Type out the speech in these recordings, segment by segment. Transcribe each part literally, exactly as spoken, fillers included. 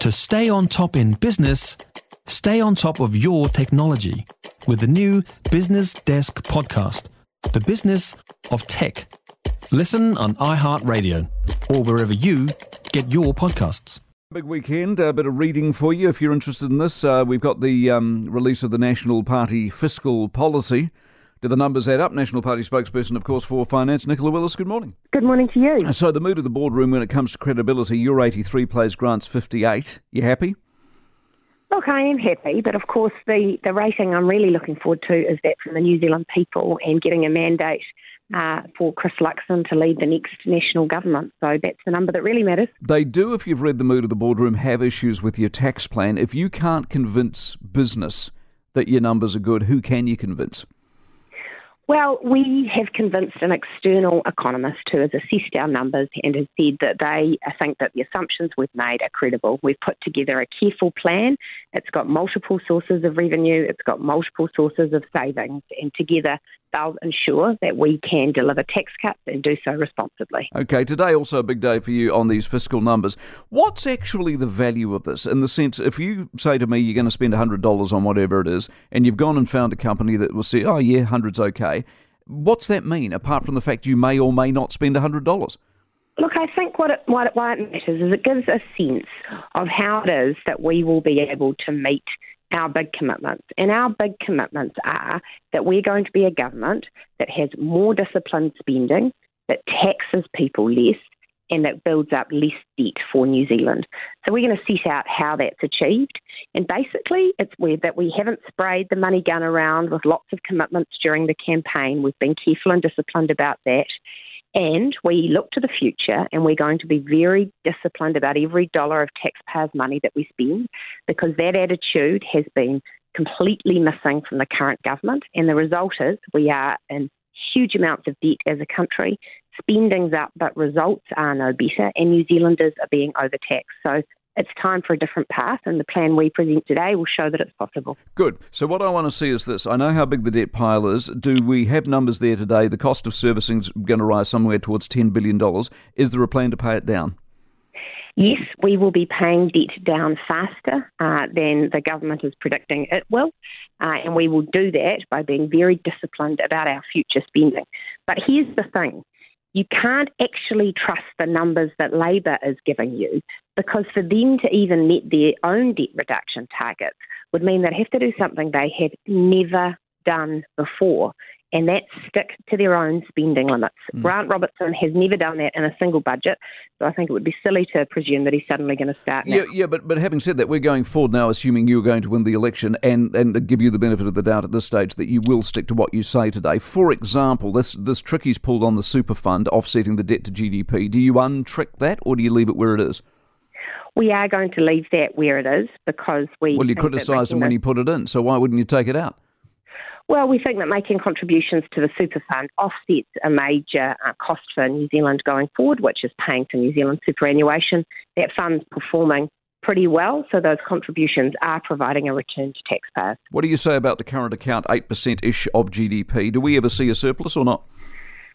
To stay on top in business, stay on top of your technology with the new Business Desk podcast, The Business of Tech. Listen on iHeartRadio or wherever you get your podcasts. Big weekend, a bit of reading for you if you're interested in this. Uh, we've got the um, release of the National Party fiscal policy. Do the numbers add up? National Party spokesperson, of course, for finance, Nicola Willis, good morning. Good morning to you. So the mood of the boardroom when it comes to credibility, your eighty-three plays Grant's fifty-eight. You happy? Look, I am happy, but of course the, the rating I'm really looking forward to is that from the New Zealand people and getting a mandate Uh, for Chris Luxon to lead the next national government. So that's the number that really matters. They do, if you've read the mood of the boardroom, have issues with your tax plan. If you can't convince business that your numbers are good, who can you convince? Well, we have convinced an external economist who has assessed our numbers and has said that they think that the assumptions we've made are credible. We've put together a careful plan. It's got multiple sources of revenue. It's got multiple sources of savings. And together, they'll ensure that we can deliver tax cuts and do so responsibly. Okay, today also a big day for you on these fiscal numbers. What's actually the value of this? In the sense, if you say to me you're going to spend one hundred dollars on whatever it is, and you've gone and found a company that will say, oh yeah, one hundred's okay. What's that mean, apart from the fact you may or may not spend one hundred dollars? Look, I think what it, why, it, why it matters is it gives a sense of how it is that we will be able to meet our big commitments. And our big commitments are that we're going to be a government that has more disciplined spending, that taxes people less, and that builds up less debt for New Zealand. So we're going to set out how that's achieved. And basically, it's weird that we haven't sprayed the money gun around with lots of commitments during the campaign. We've been careful and disciplined about that. And we look to the future and we're going to be very disciplined about every dollar of taxpayers' money that we spend, because that attitude has been completely missing from the current government. And the result is we are in huge amounts of debt as a country. Spending's up, but results are no better, and New Zealanders are being overtaxed. So it's time for a different path, and the plan we present today will show that it's possible. Good. So what I want to see is this. I know how big the debt pile is. Do we have numbers there today? The cost of servicing is going to rise somewhere towards ten billion dollars. Is there a plan to pay it down? Yes, we will be paying debt down faster uh, than the government is predicting it will, uh, and we will do that by being very disciplined about our future spending. But here's the thing. You can't actually trust the numbers that Labor is giving you, because for them to even meet their own debt reduction targets would mean they'd have to do something they have never done before, and that's stick to their own spending limits. Mm. Grant Robertson has never done that in a single budget, so I think it would be silly to presume that he's suddenly going to start now. Yeah, yeah but, but having said that, we're going forward now, assuming you're going to win the election and, and give you the benefit of the doubt at this stage that you will stick to what you say today. For example, this, this trick he's pulled on the super fund, offsetting the debt to G D P. Do you untrick that, or do you leave it where it is? We are going to leave that where it is, because we... Well, you criticised him when he put it in, so why wouldn't you take it out? Well, we think that making contributions to the super fund offsets a major uh, cost for New Zealand going forward, which is paying for New Zealand superannuation. That fund's performing pretty well, so those contributions are providing a return to taxpayers. What do you say about the current account, eight percent-ish of G D P? Do we ever see a surplus or not?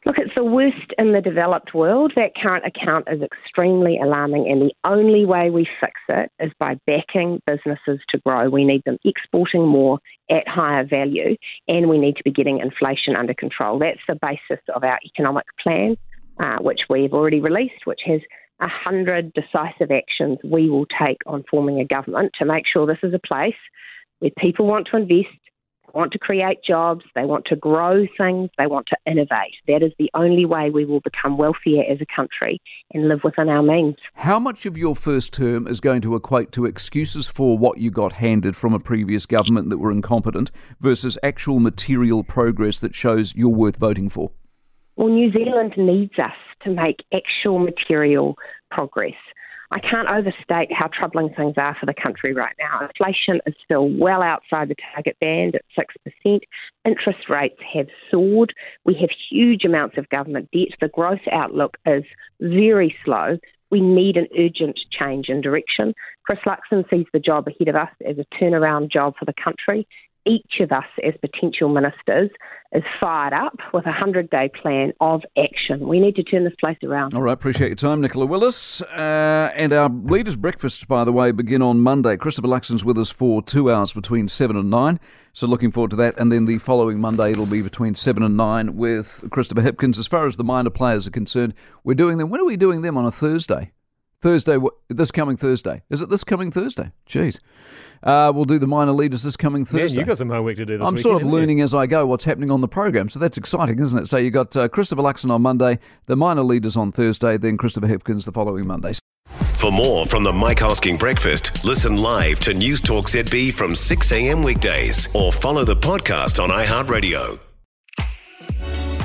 Look, it's the worst in the developed world. That current account is extremely alarming, and the only way we fix it is by backing businesses to grow. We need them exporting more at higher value, and we need to be getting inflation under control. That's the basis of our economic plan, uh, which we've already released, which has a hundred decisive actions we will take on forming a government to make sure this is a place where people want to invest, want to create jobs, they want to grow things, they want to innovate. That is the only way we will become wealthier as a country and live within our means. How much of your first term is going to equate to excuses for what you got handed from a previous government that were incompetent versus actual material progress that shows you're worth voting for? Well, New Zealand needs us to make actual material progress. I can't overstate how troubling things are for the country right now. Inflation is still well outside the target band at six percent. Interest rates have soared. We have huge amounts of government debt. The growth outlook is very slow. We need an urgent change in direction. Chris Luxon sees the job ahead of us as a turnaround job for the country. each of us as potential ministers is fired up with a hundred-day plan of action. We need to turn this place around. All right, appreciate your time, Nicola Willis. Uh, and our leaders' breakfasts, by the way, begin on Monday. Christopher Luxon's with us for two hours between seven and nine, so looking forward to that. And then the following Monday, it'll be between seven and nine with Christopher Hipkins. As far as the minor players are concerned, we're doing them. When are we doing them? On a Thursday. Thursday, this coming Thursday. Is it this coming Thursday? Jeez. Uh, we'll do the minor leaders this coming Thursday. Yeah, you've got some homework to do this weekend. I'm sort of learning as I go what's happening on the program, so that's exciting, isn't it? So you've got uh, Christopher Luxon on Monday, the minor leaders on Thursday, then Christopher Hipkins the following Monday. For more from the Mike Hosking Breakfast, listen live to Newstalk Z B from six a.m. weekdays or follow the podcast on iHeartRadio.